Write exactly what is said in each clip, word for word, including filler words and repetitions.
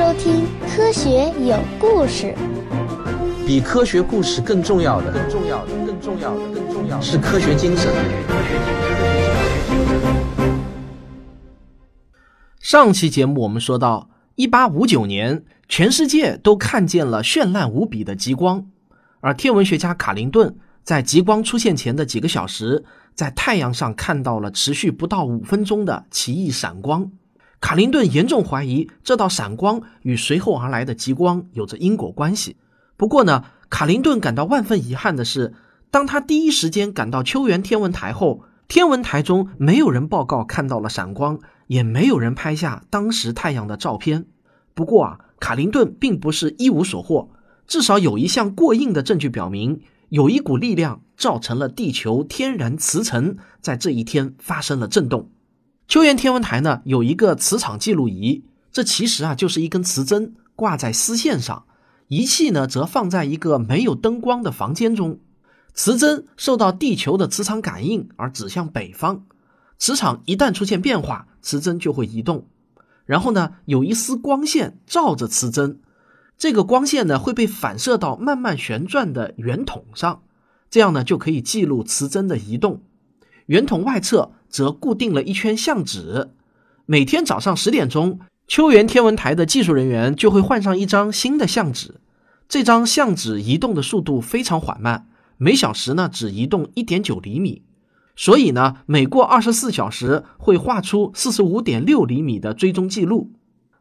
收听《科学有故事》。比科学故事更重要的，更重要的，更重要的，更重要的是科学精神。上期节目我们说到，一八五九年，全世界都看见了绚烂无比的极光，而天文学家卡林顿在极光出现前的几个小时，在太阳上看到了持续不到五分钟的奇异闪光。卡林顿严重怀疑这道闪光与随后而来的极光有着因果关系。不过呢，卡林顿感到万分遗憾的是，当他第一时间赶到秋园天文台后，天文台中没有人报告看到了闪光，也没有人拍下当时太阳的照片。不过啊，卡林顿并不是一无所获，至少有一项过硬的证据表明，有一股力量造成了地球天然磁层在这一天发生了震动。秋园天文台呢有一个磁场记录仪，这其实啊就是一根磁针挂在丝线上，仪器呢则放在一个没有灯光的房间中。磁针受到地球的磁场感应而指向北方，磁场一旦出现变化，磁针就会移动。然后呢，有一丝光线照着磁针，这个光线呢会被反射到慢慢旋转的圆筒上，这样呢就可以记录磁针的移动。圆筒外侧则固定了一圈相纸。每天早上十点钟，秋园天文台的技术人员就会换上一张新的相纸。这张相纸移动的速度非常缓慢，每小时呢只移动 一点九厘米，所以呢每过二十四小时会画出 四十五点六厘米的追踪记录。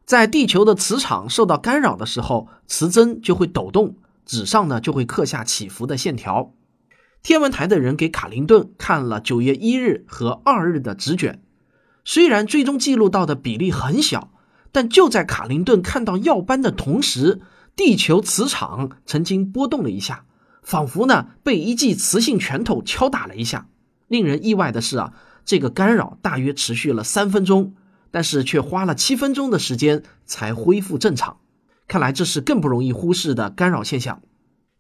在地球的磁场受到干扰的时候，磁针就会抖动，纸上呢就会刻下起伏的线条。天文台的人给卡林顿看了九月一日和二日的纸卷，虽然最终记录到的比例很小，但就在卡林顿看到耀斑的同时，地球磁场曾经波动了一下，仿佛呢被一记磁性拳头敲打了一下。令人意外的是啊，这个干扰大约持续了三分钟，但是却花了七分钟的时间才恢复正常。看来这是更不容易忽视的干扰现象。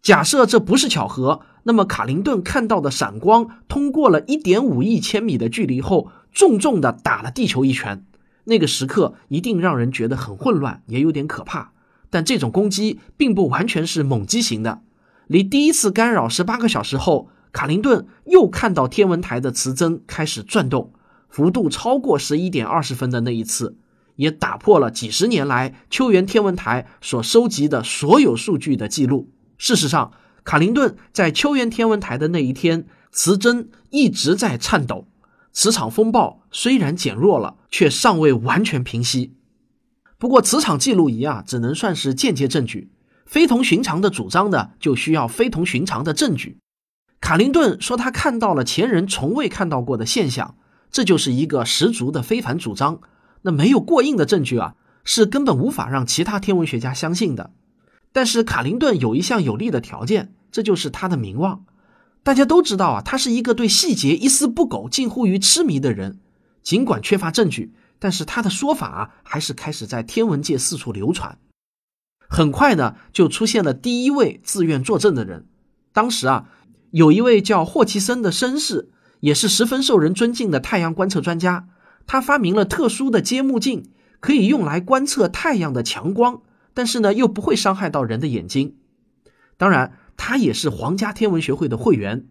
假设这不是巧合，那么卡林顿看到的闪光通过了 一点五亿千米的距离后，重重地打了地球一拳。那个时刻一定让人觉得很混乱，也有点可怕。但这种攻击并不完全是猛击型的。离第一次干扰十八个小时后，卡林顿又看到天文台的磁针开始转动，幅度超过十一点二十分的那一次，也打破了几十年来秋园天文台所收集的所有数据的记录。事实上，卡林顿在秋园天文台的那一天，磁针一直在颤抖，磁场风暴虽然减弱了，却尚未完全平息。不过磁场记录仪啊，只能算是间接证据，非同寻常的主张呢，就需要非同寻常的证据。卡林顿说他看到了前人从未看到过的现象，这就是一个十足的非凡主张，那没有过硬的证据啊，是根本无法让其他天文学家相信的。但是卡林顿有一项有利的条件，这就是他的名望。大家都知道啊，他是一个对细节一丝不苟、近乎于痴迷的人。尽管缺乏证据，但是他的说法啊，还是开始在天文界四处流传。很快呢，就出现了第一位自愿作证的人。当时啊，有一位叫霍奇森的绅士，也是十分受人尊敬的太阳观测专家。他发明了特殊的接目镜，可以用来观测太阳的强光，但是呢又不会伤害到人的眼睛。当然他也是皇家天文学会的会员。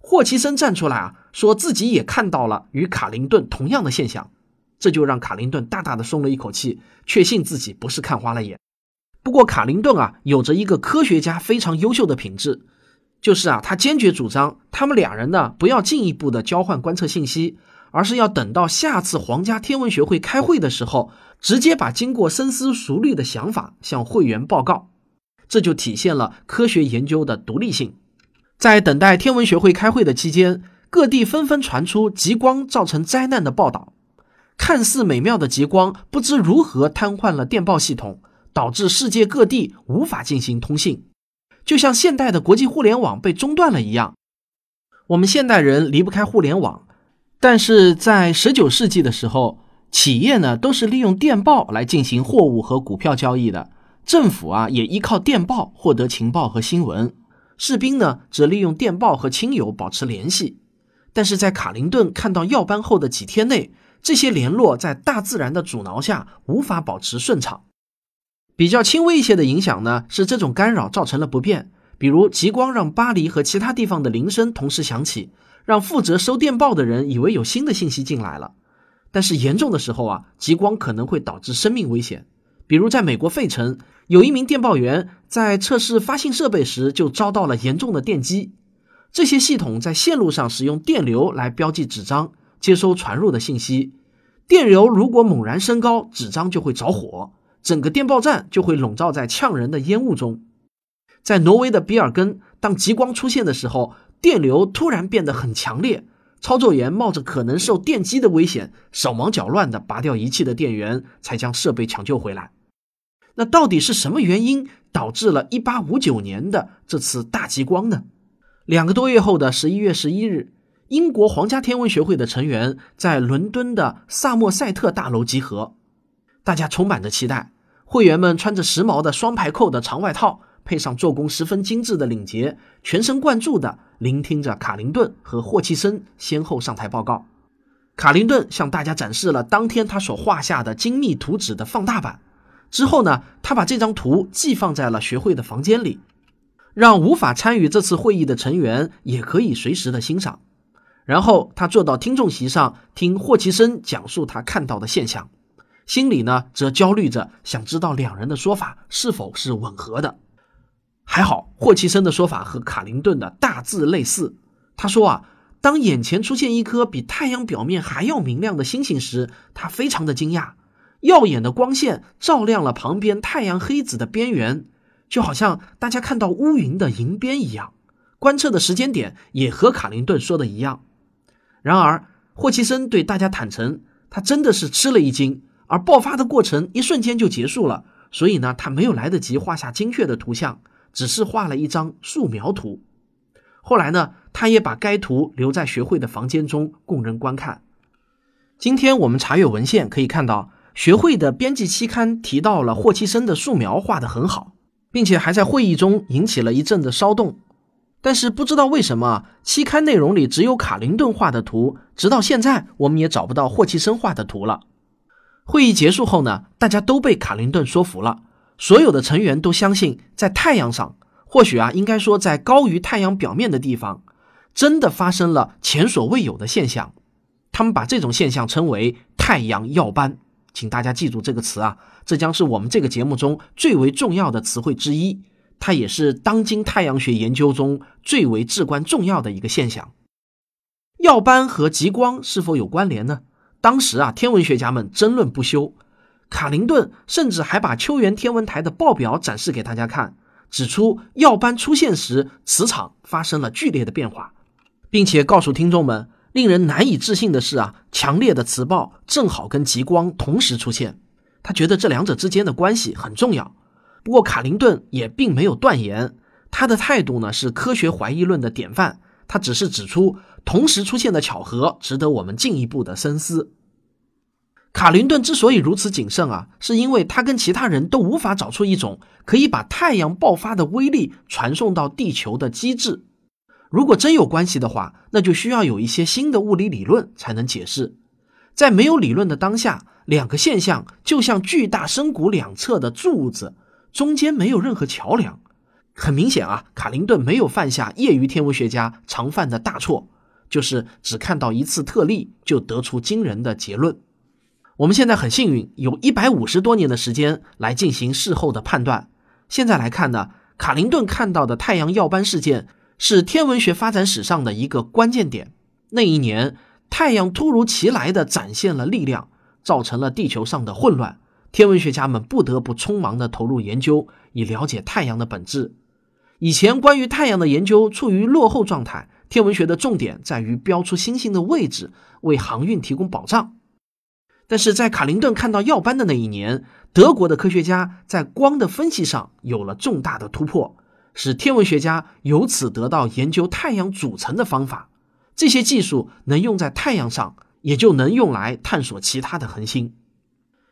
霍奇森站出来啊，说自己也看到了与卡林顿同样的现象，这就让卡林顿大大的松了一口气，确信自己不是看花了眼。不过卡林顿啊，有着一个科学家非常优秀的品质，就是啊，他坚决主张他们两人呢不要进一步的交换观测信息，而是要等到下次皇家天文学会开会的时候，直接把经过深思熟虑的想法向会员报告。这就体现了科学研究的独立性。在等待天文学会开会的期间，各地纷纷传出极光造成灾难的报道。看似美妙的极光不知如何瘫痪了电报系统，导致世界各地无法进行通信。就像现代的国际互联网被中断了一样，我们现代人离不开互联网，但是在十九世纪的时候，企业呢都是利用电报来进行货物和股票交易的，政府啊也依靠电报获得情报和新闻，士兵呢则利用电报和亲友保持联系。但是在卡林顿看到耀斑后的几天内，这些联络在大自然的阻挠下无法保持顺畅。比较轻微一些的影响呢，是这种干扰造成了不便，比如极光让巴黎和其他地方的铃声同时响起，让负责收电报的人以为有新的信息进来了。但是严重的时候啊，极光可能会导致生命危险。比如在美国费城，有一名电报员在测试发信设备时就遭到了严重的电击。这些系统在线路上使用电流来标记纸张，接收传入的信息。电流如果猛然升高，纸张就会着火，整个电报站就会笼罩在呛人的烟雾中。在挪威的比尔根，当极光出现的时候，电流突然变得很强烈，操作员冒着可能受电击的危险，手忙脚乱地拔掉仪器的电源，才将设备抢救回来。那到底是什么原因导致了一八五九年的这次大极光呢？两个多月后的十一月十一日，英国皇家天文学会的成员在伦敦的萨默塞特大楼集合，大家充满着期待。会员们穿着时髦的双排扣的长外套，配上做工十分精致的领结，全神贯注地聆听着卡林顿和霍奇森先后上台报告。卡林顿向大家展示了当天他所画下的精密图纸的放大版，之后呢，他把这张图寄放在了学会的房间里，让无法参与这次会议的成员也可以随时的欣赏。然后他坐到听众席上，听霍奇森讲述他看到的现象，心里呢则焦虑着，想知道两人的说法是否是吻合的。还好，霍奇森的说法和卡林顿的大致类似。他说啊，当眼前出现一颗比太阳表面还要明亮的星星时，他非常的惊讶，耀眼的光线照亮了旁边太阳黑子的边缘，就好像大家看到乌云的银边一样。观测的时间点也和卡林顿说的一样。然而，霍奇森对大家坦诚，他真的是吃了一惊，而爆发的过程一瞬间就结束了，所以呢，他没有来得及画下精确的图像，只是画了一张素描图。后来呢，他也把该图留在学会的房间中供人观看。今天我们查阅文献可以看到，学会的编辑期刊提到了霍奇森的素描画得很好，并且还在会议中引起了一阵的骚动。但是不知道为什么，期刊内容里只有卡林顿画的图，直到现在我们也找不到霍奇森画的图了。会议结束后呢，大家都被卡林顿说服了，所有的成员都相信在太阳上，或许啊，应该说在高于太阳表面的地方，真的发生了前所未有的现象。他们把这种现象称为太阳耀斑，请大家记住这个词啊，这将是我们这个节目中最为重要的词汇之一。它也是当今太阳学研究中最为至关重要的一个现象。耀斑和极光是否有关联呢？当时啊，天文学家们争论不休。卡林顿甚至还把秋园天文台的报表展示给大家看，指出耀斑出现时磁场发生了剧烈的变化，并且告诉听众们，令人难以置信的是啊，强烈的磁暴正好跟极光同时出现。他觉得这两者之间的关系很重要。不过卡林顿也并没有断言，他的态度呢是科学怀疑论的典范，他只是指出同时出现的巧合值得我们进一步的深思。卡林顿之所以如此谨慎啊，是因为他跟其他人都无法找出一种可以把太阳爆发的威力传送到地球的机制。如果真有关系的话，那就需要有一些新的物理理论才能解释。在没有理论的当下，两个现象就像巨大深谷两侧的柱子，中间没有任何桥梁。很明显啊，卡林顿没有犯下业余天文学家常犯的大错，就是只看到一次特例就得出惊人的结论。我们现在很幸运，有一百五十多年的时间来进行事后的判断。现在来看呢，卡林顿看到的太阳耀斑事件是天文学发展史上的一个关键点。那一年，太阳突如其来地展现了力量，造成了地球上的混乱。天文学家们不得不匆忙地投入研究，以了解太阳的本质。以前关于太阳的研究处于落后状态，天文学的重点在于标出星星的位置，为航运提供保障。但是在卡林顿看到耀斑的那一年，德国的科学家在光的分析上有了重大的突破，使天文学家由此得到研究太阳组成的方法。这些技术能用在太阳上，也就能用来探索其他的恒星。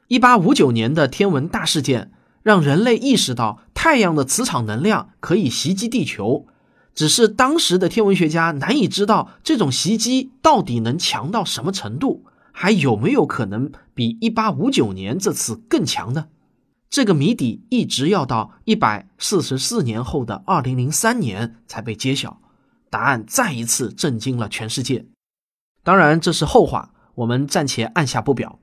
一八五九年的天文大事件让人类意识到太阳的磁场能量可以袭击地球，只是当时的天文学家难以知道这种袭击到底能强到什么程度，还有没有可能比一八五九年这次更强呢？这个谜底一直要到一百四十四年后的二零零三年才被揭晓，答案再一次震惊了全世界。当然这是后话，我们暂且按下不表。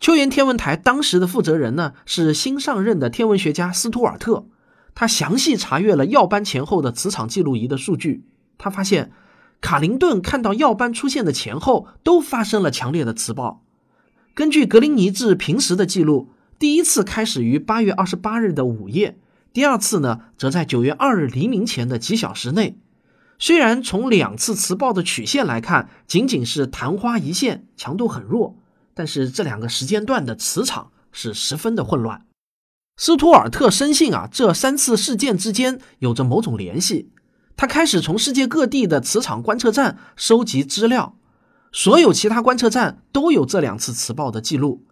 秋岩天文台当时的负责人呢，是新上任的天文学家斯图尔特，他详细查阅了耀斑前后的磁场记录仪的数据，他发现卡林顿看到耀斑出现的前后都发生了强烈的磁暴。根据格林尼治平时的记录，第一次开始于八月二十八日的午夜，第二次呢则在九月二日黎明前的几小时内。虽然从两次磁暴的曲线来看仅仅是昙花一现，强度很弱，但是这两个时间段的磁场是十分的混乱。斯图尔特深信啊，这三次事件之间有着某种联系，他开始从世界各地的磁场观测站收集资料，所有其他观测站都有这两次磁暴的记录，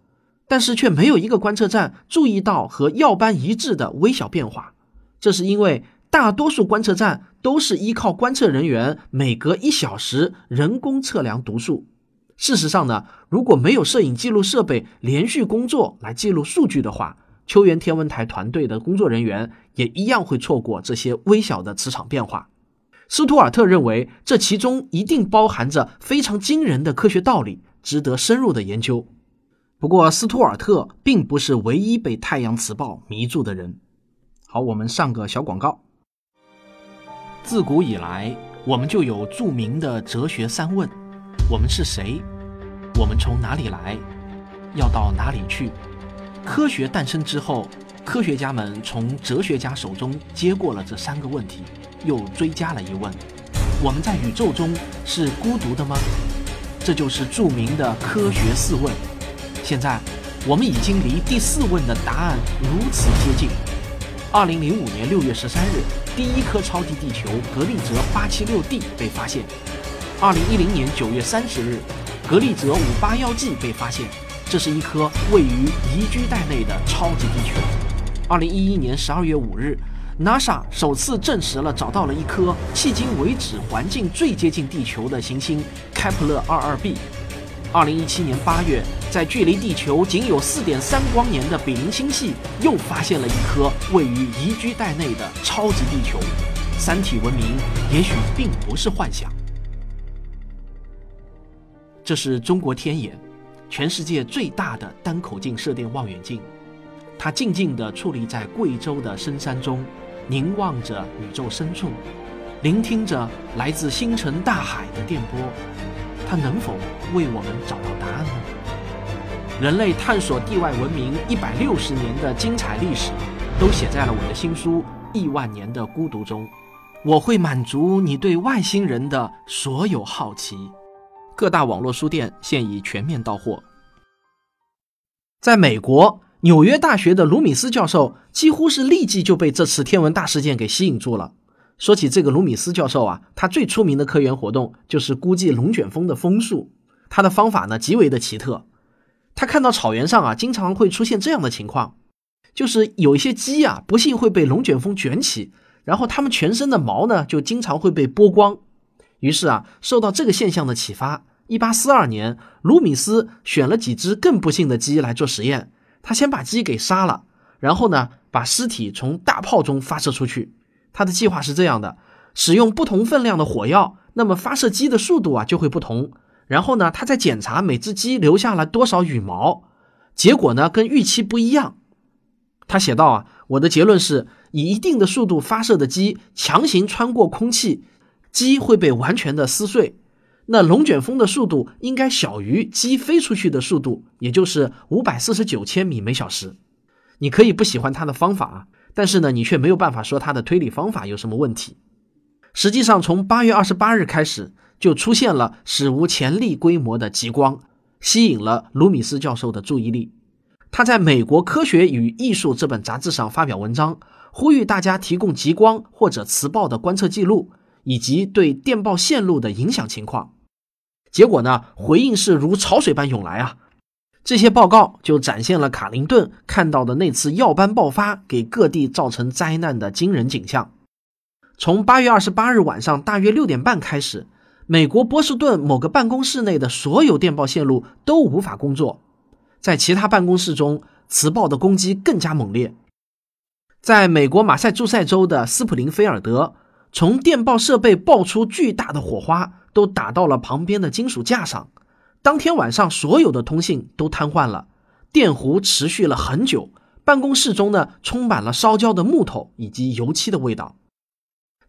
但是却没有一个观测站注意到和耀斑一致的微小变化。这是因为大多数观测站都是依靠观测人员每隔一小时人工测量读数。事实上呢，如果没有摄影记录设备连续工作来记录数据的话，秋园天文台团队的工作人员也一样会错过这些微小的磁场变化。斯图尔特认为这其中一定包含着非常惊人的科学道理，值得深入的研究。不过斯图尔特并不是唯一被太阳磁暴迷住的人。好，我们上个小广告。自古以来，我们就有著名的哲学三问：我们是谁？我们从哪里来？要到哪里去？科学诞生之后，科学家们从哲学家手中接过了这三个问题，又追加了一问：我们在宇宙中是孤独的吗？这就是著名的科学四问。现在，我们已经离第四问的答案如此接近。二零零五年六月十三日，第一颗超低地球格利泽八七六 D 被发现。二零一零年九月三十日，格利泽五八幺 G 被发现，这是一颗位于宜居带内的超级地球。二零一一年十二月五日 ，NASA 首次证实了找到了一颗迄今为止环境最接近地球的行星 Kepler 二十二b。二零一七年八月，在距离地球仅有四点三光年的比邻星系，又发现了一颗位于宜居带内的超级地球。三体文明也许并不是幻想。这是中国天眼，全世界最大的单口径射电望远镜，它静静地矗立在贵州的深山中，凝望着宇宙深处，聆听着来自星辰大海的电波。它能否为我们找到答案呢？人类探索地外文明一百六十年的精彩历史，都写在了我的新书《亿万年的孤独》中。我会满足你对外星人的所有好奇。各大网络书店现已全面到货。在美国，纽约大学的卢米斯教授几乎是立即就被这次天文大事件给吸引住了。说起这个卢米斯教授啊，他最出名的科研活动就是估计龙卷风的风速。他的方法呢，极为的奇特。他看到草原上啊，经常会出现这样的情况，就是有一些鸡啊，不幸会被龙卷风卷起，然后它们全身的毛呢，就经常会被剥光。于是啊，受到这个现象的启发，一八四二年，卢米斯选了几只更不幸的鸡来做实验。他先把鸡给杀了，然后呢，把尸体从大炮中发射出去。他的计划是这样的：使用不同分量的火药，那么发射鸡的速度啊，就会不同。然后呢，他再检查每只鸡留下了多少羽毛，结果呢跟预期不一样。他写道啊，我的结论是，以一定的速度发射的鸡强行穿过空气，鸡会被完全的撕碎。那龙卷风的速度应该小于鸡飞出去的速度，也就是五百四十九千米每小时。你可以不喜欢他的方法啊，但是呢，你却没有办法说他的推理方法有什么问题。实际上，从八月二十八日开始，就出现了史无前例规模的极光，吸引了卢米斯教授的注意力。他在美国科学与艺术这本杂志上发表文章，呼吁大家提供极光或者磁暴的观测记录，以及对电报线路的影响情况。结果呢，回应是如潮水般涌来啊！这些报告就展现了卡林顿看到的那次耀斑爆发给各地造成灾难的惊人景象。从八月二十八日晚上大约六点半开始，美国波士顿某个办公室内的所有电报线路都无法工作，在其他办公室中，磁暴的攻击更加猛烈。在美国马赛诸塞州的斯普林菲尔德，从电报设备爆出巨大的火花，都打到了旁边的金属架上。当天晚上所有的通信都瘫痪了，电弧持续了很久，办公室中呢充满了烧焦的木头以及油漆的味道。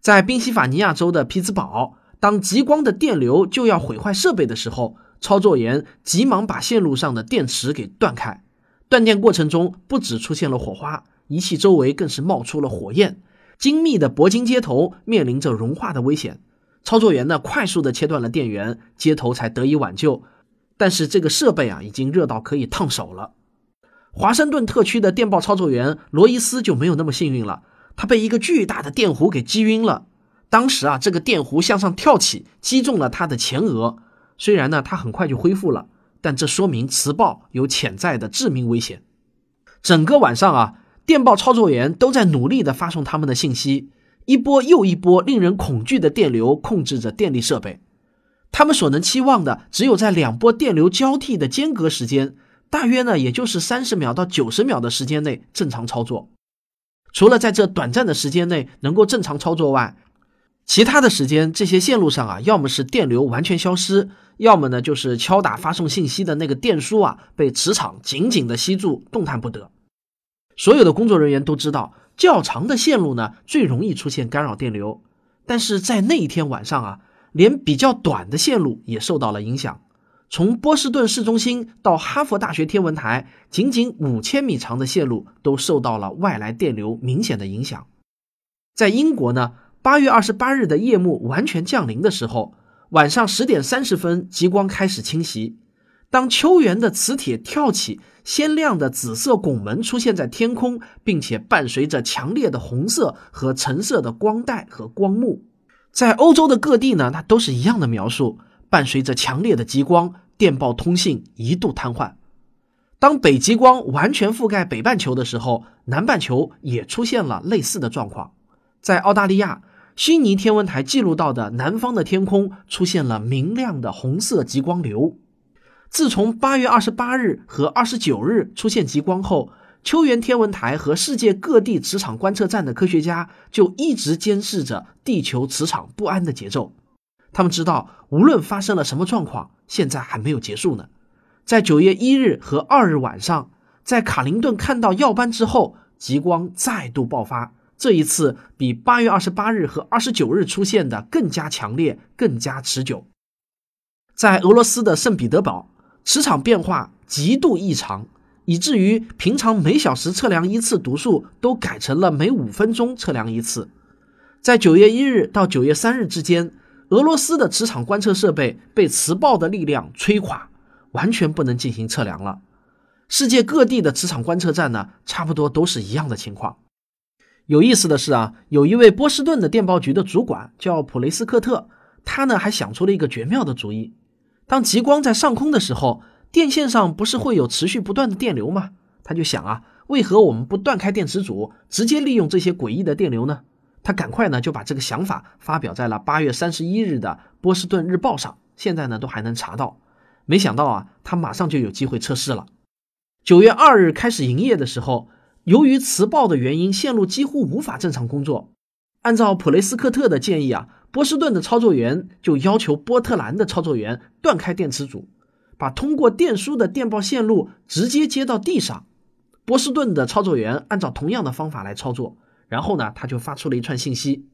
在宾夕法尼亚州的匹兹堡，当极光的电流就要毁坏设备的时候，操作员急忙把线路上的电池给断开。断电过程中不只出现了火花，仪器周围更是冒出了火焰。精密的铂金接头面临着融化的危险，操作员呢快速的切断了电源，接头才得以挽救。但是这个设备啊已经热到可以烫手了。华盛顿特区的电报操作员罗伊斯就没有那么幸运了，他被一个巨大的电弧给击晕了。当时啊，这个电弧向上跳起，击中了他的前额。虽然呢，他很快就恢复了，但这说明磁暴有潜在的致命危险。整个晚上啊，电报操作员都在努力地发送他们的信息，一波又一波令人恐惧的电流控制着电力设备。他们所能期望的，只有在两波电流交替的间隔时间，大约呢，也就是三十秒到九十秒的时间内正常操作。除了在这短暂的时间内能够正常操作外，其他的时间这些线路上啊，要么是电流完全消失，要么呢就是敲打发送信息的那个电枢啊被磁场紧紧的吸住，动弹不得。所有的工作人员都知道，较长的线路呢最容易出现干扰电流，但是在那一天晚上啊，连比较短的线路也受到了影响。从波士顿市中心到哈佛大学天文台，仅仅五千米长的线路都受到了外来电流明显的影响。在英国呢，八月二十八日的夜幕完全降临的时候，晚上十点三十分极光开始侵袭。当球员的磁铁跳起，鲜亮的紫色拱门出现在天空，并且伴随着强烈的红色和橙色的光带和光幕。在欧洲的各地呢，它都是一样的描述，伴随着强烈的极光，电报通信一度瘫痪。当北极光完全覆盖北半球的时候，南半球也出现了类似的状况。在澳大利亚，悉尼天文台记录到的南方的天空出现了明亮的红色极光流。自从八月二十八日和二十九日出现极光后，秋园天文台和世界各地磁场观测站的科学家就一直监视着地球磁场不安的节奏。他们知道，无论发生了什么状况，现在还没有结束呢。在九月一日和二日晚上，在卡林顿看到耀斑之后，极光再度爆发，这一次比八月二十八日和二十九日出现的更加强烈，更加持久。在俄罗斯的圣彼得堡，磁场变化极度异常，以至于平常每小时测量一次读数都改成了每五分钟测量一次。在九月一日到九月三日之间，俄罗斯的磁场观测设备被磁暴的力量摧垮，完全不能进行测量了。世界各地的磁场观测站呢，差不多都是一样的情况。有意思的是啊，有一位波士顿的电报局的主管叫普雷斯克特，他呢还想出了一个绝妙的主意。当极光在上空的时候，电线上不是会有持续不断的电流吗？他就想啊，为何我们不断开电池组，直接利用这些诡异的电流呢？他赶快呢就把这个想法发表在了八月三十一日的波士顿日报上，现在呢都还能查到。没想到啊，他马上就有机会测试了。九月二日开始营业的时候，由于磁暴的原因，线路几乎无法正常工作。按照普雷斯克特的建议啊，波士顿的操作员就要求波特兰的操作员断开电池组，把通过电枢的电报线路直接接到地上。波士顿的操作员按照同样的方法来操作，然后呢，他就发出了一串信息。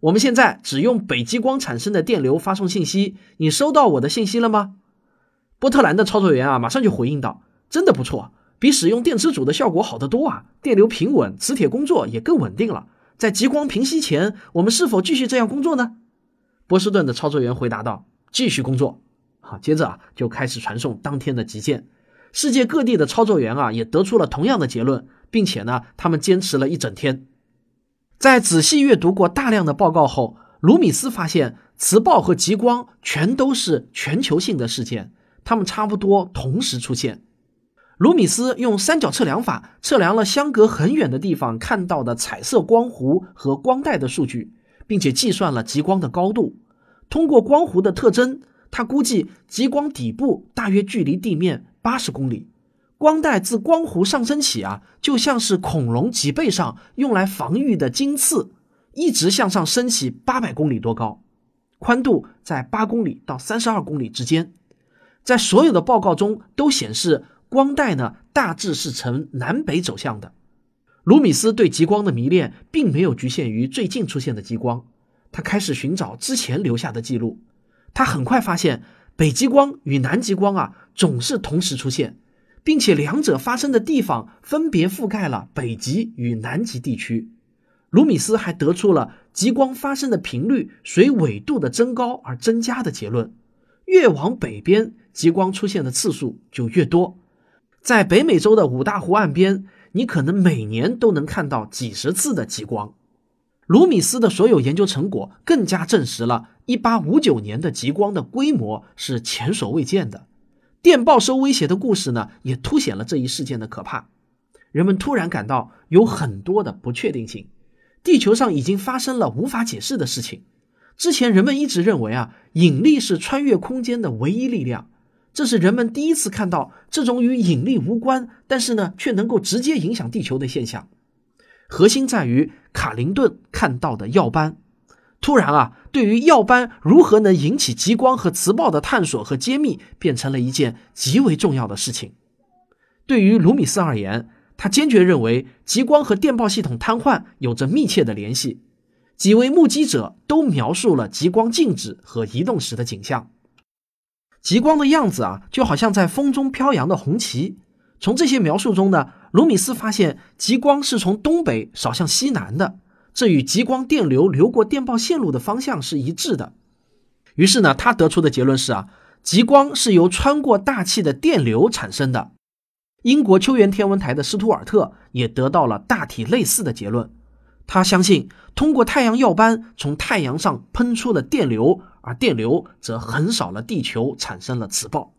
我们现在只用北极光产生的电流发送信息，你收到我的信息了吗？波特兰的操作员啊，马上就回应道：真的不错，比使用电池组的效果好得多啊！电流平稳，磁铁工作也更稳定了。在极光平息前，我们是否继续这样工作呢？波士顿的操作员回答道：继续工作。好，接着啊，就开始传送当天的极件。世界各地的操作员啊，也得出了同样的结论，并且呢，他们坚持了一整天。在仔细阅读过大量的报告后，卢米斯发现磁暴和极光全都是全球性的事件，它们差不多同时出现。卢米斯用三角测量法测量了相隔很远的地方看到的彩色光弧和光带的数据，并且计算了极光的高度。通过光弧的特征，他估计极光底部大约距离地面八十公里，光带自光弧上升起啊，就像是恐龙脊背上用来防御的尖刺，一直向上升起八百公里多高，宽度在八公里到三十二公里之间。在所有的报告中都显示，光带呢大致是呈南北走向的。卢米斯对极光的迷恋并没有局限于最近出现的极光，他开始寻找之前留下的记录。他很快发现，北极光与南极光啊总是同时出现，并且两者发生的地方分别覆盖了北极与南极地区。卢米斯还得出了极光发生的频率随纬度的增高而增加的结论。越往北边，极光出现的次数就越多。在北美洲的五大湖岸边，你可能每年都能看到几十次的极光。卢米斯的所有研究成果更加证实了一八五九年的极光的规模是前所未见的。电报收威胁的故事呢，也凸显了这一事件的可怕。人们突然感到有很多的不确定性，地球上已经发生了无法解释的事情。之前人们一直认为啊，引力是穿越空间的唯一力量，这是人们第一次看到这种与引力无关，但是呢，却能够直接影响地球的现象。核心在于卡林顿看到的耀斑。突然啊，对于耀斑如何能引起极光和磁暴的探索和揭秘，变成了一件极为重要的事情。对于卢米斯而言，他坚决认为极光和电报系统瘫痪有着密切的联系。几位目击者都描述了极光静止和移动时的景象。极光的样子啊，就好像在风中飘扬的红旗。从这些描述中呢，卢米斯发现极光是从东北扫向西南的，这与极光电流流过电报线路的方向是一致的。于是呢，他得出的结论是啊，极光是由穿过大气的电流产生的。英国秋园天文台的斯图尔特也得到了大体类似的结论。他相信，通过太阳耀斑从太阳上喷出了电流，而电流则横扫了地球，产生了磁暴。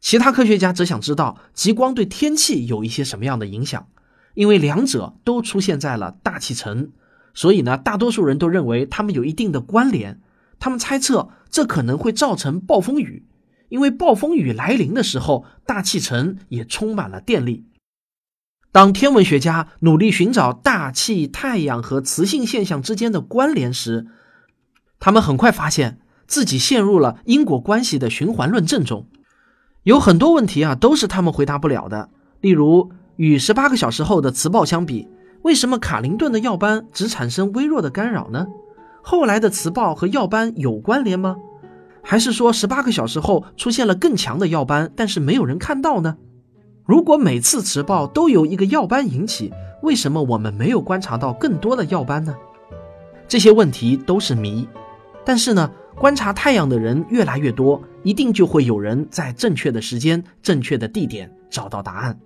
其他科学家则想知道极光对天气有一些什么样的影响，因为两者都出现在了大气层，所以呢，大多数人都认为它们有一定的关联。他们猜测这可能会造成暴风雨，因为暴风雨来临的时候，大气层也充满了电力。当天文学家努力寻找大气、太阳和磁性现象之间的关联时，他们很快发现自己陷入了因果关系的循环论证中。有很多问题啊，都是他们回答不了的。例如，与十八个小时后的磁暴相比，为什么卡林顿的耀斑只产生微弱的干扰呢？后来的磁暴和耀斑有关联吗？还是说十八个小时后出现了更强的耀斑，但是没有人看到呢？如果每次磁暴都由一个耀斑引起，为什么我们没有观察到更多的耀斑呢？这些问题都是谜。但是呢，观察太阳的人越来越多，一定就会有人在正确的时间、正确的地点找到答案。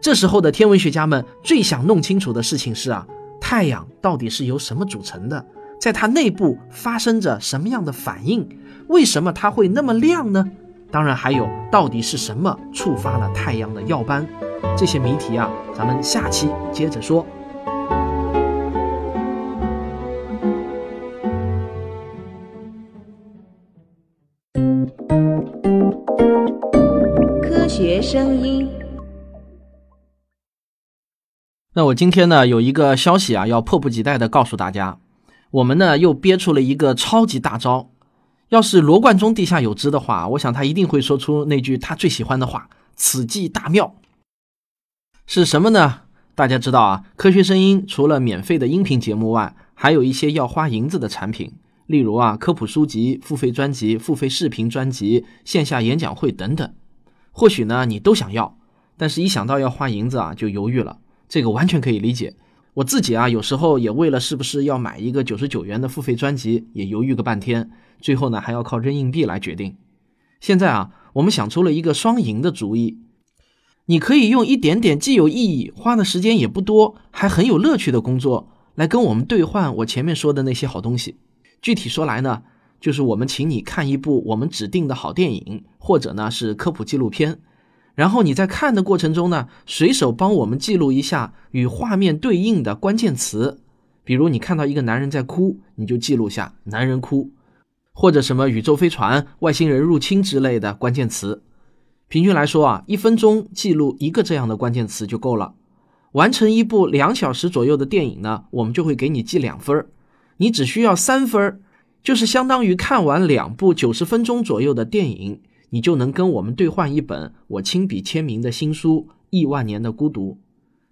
这时候的天文学家们最想弄清楚的事情是啊，太阳到底是由什么组成的，在它内部发生着什么样的反应，为什么它会那么亮呢？当然还有，到底是什么触发了太阳的耀斑？这些谜题啊，咱们下期接着说。学声音。那我今天呢，有一个消息啊，要迫不及待的告诉大家，我们呢又憋出了一个超级大招。要是罗贯中地下有知的话，我想他一定会说出那句他最喜欢的话：此计大妙。是什么呢？大家知道啊，科学声音除了免费的音频节目外，还有一些要花银子的产品，例如啊科普书籍、付费专辑、付费视频专辑、线下演讲会等等。或许呢你都想要，但是一想到要花银子啊就犹豫了，这个完全可以理解。我自己啊有时候也为了是不是要买一个九十九元的付费专辑也犹豫个半天，最后呢还要靠扔硬币来决定。现在啊我们想出了一个双赢的主意，你可以用一点点既有意义、花的时间也不多还很有乐趣的工作来跟我们兑换我前面说的那些好东西。具体说来呢，就是我们请你看一部我们指定的好电影，或者呢是科普纪录片，然后你在看的过程中呢，随手帮我们记录一下与画面对应的关键词。比如你看到一个男人在哭，你就记录下男人哭，或者什么宇宙飞船、外星人入侵之类的关键词。平均来说啊，一分钟记录一个这样的关键词就够了。完成一部两小时左右的电影呢，我们就会给你记两分，你只需要三分，就是相当于看完两部九十分钟左右的电影，你就能跟我们兑换一本我亲笔签名的新书《亿万年的孤独》。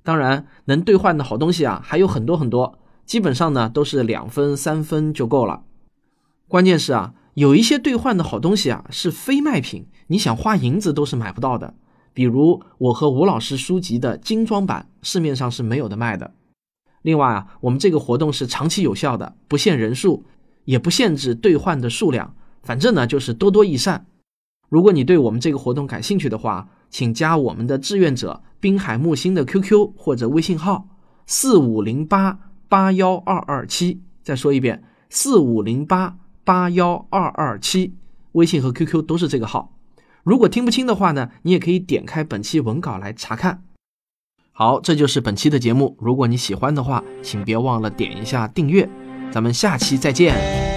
当然能兑换的好东西啊还有很多很多，基本上呢都是两分三分就够了。关键是啊，有一些兑换的好东西啊是非卖品，你想花银子都是买不到的，比如我和吴老师书籍的精装版，市面上是没有的卖的。另外啊，我们这个活动是长期有效的，不限人数，也不限制兑换的数量，反正呢就是多多益善。如果你对我们这个活动感兴趣的话，请加我们的志愿者滨海木星的 Q Q 或者微信号 四五零八八一二二七， 再说一遍 四五零八八一二二七， 微信和 Q Q 都是这个号。如果听不清的话呢，你也可以点开本期文稿来查看。好，这就是本期的节目，如果你喜欢的话，请别忘了点一下订阅，咱们下期再见。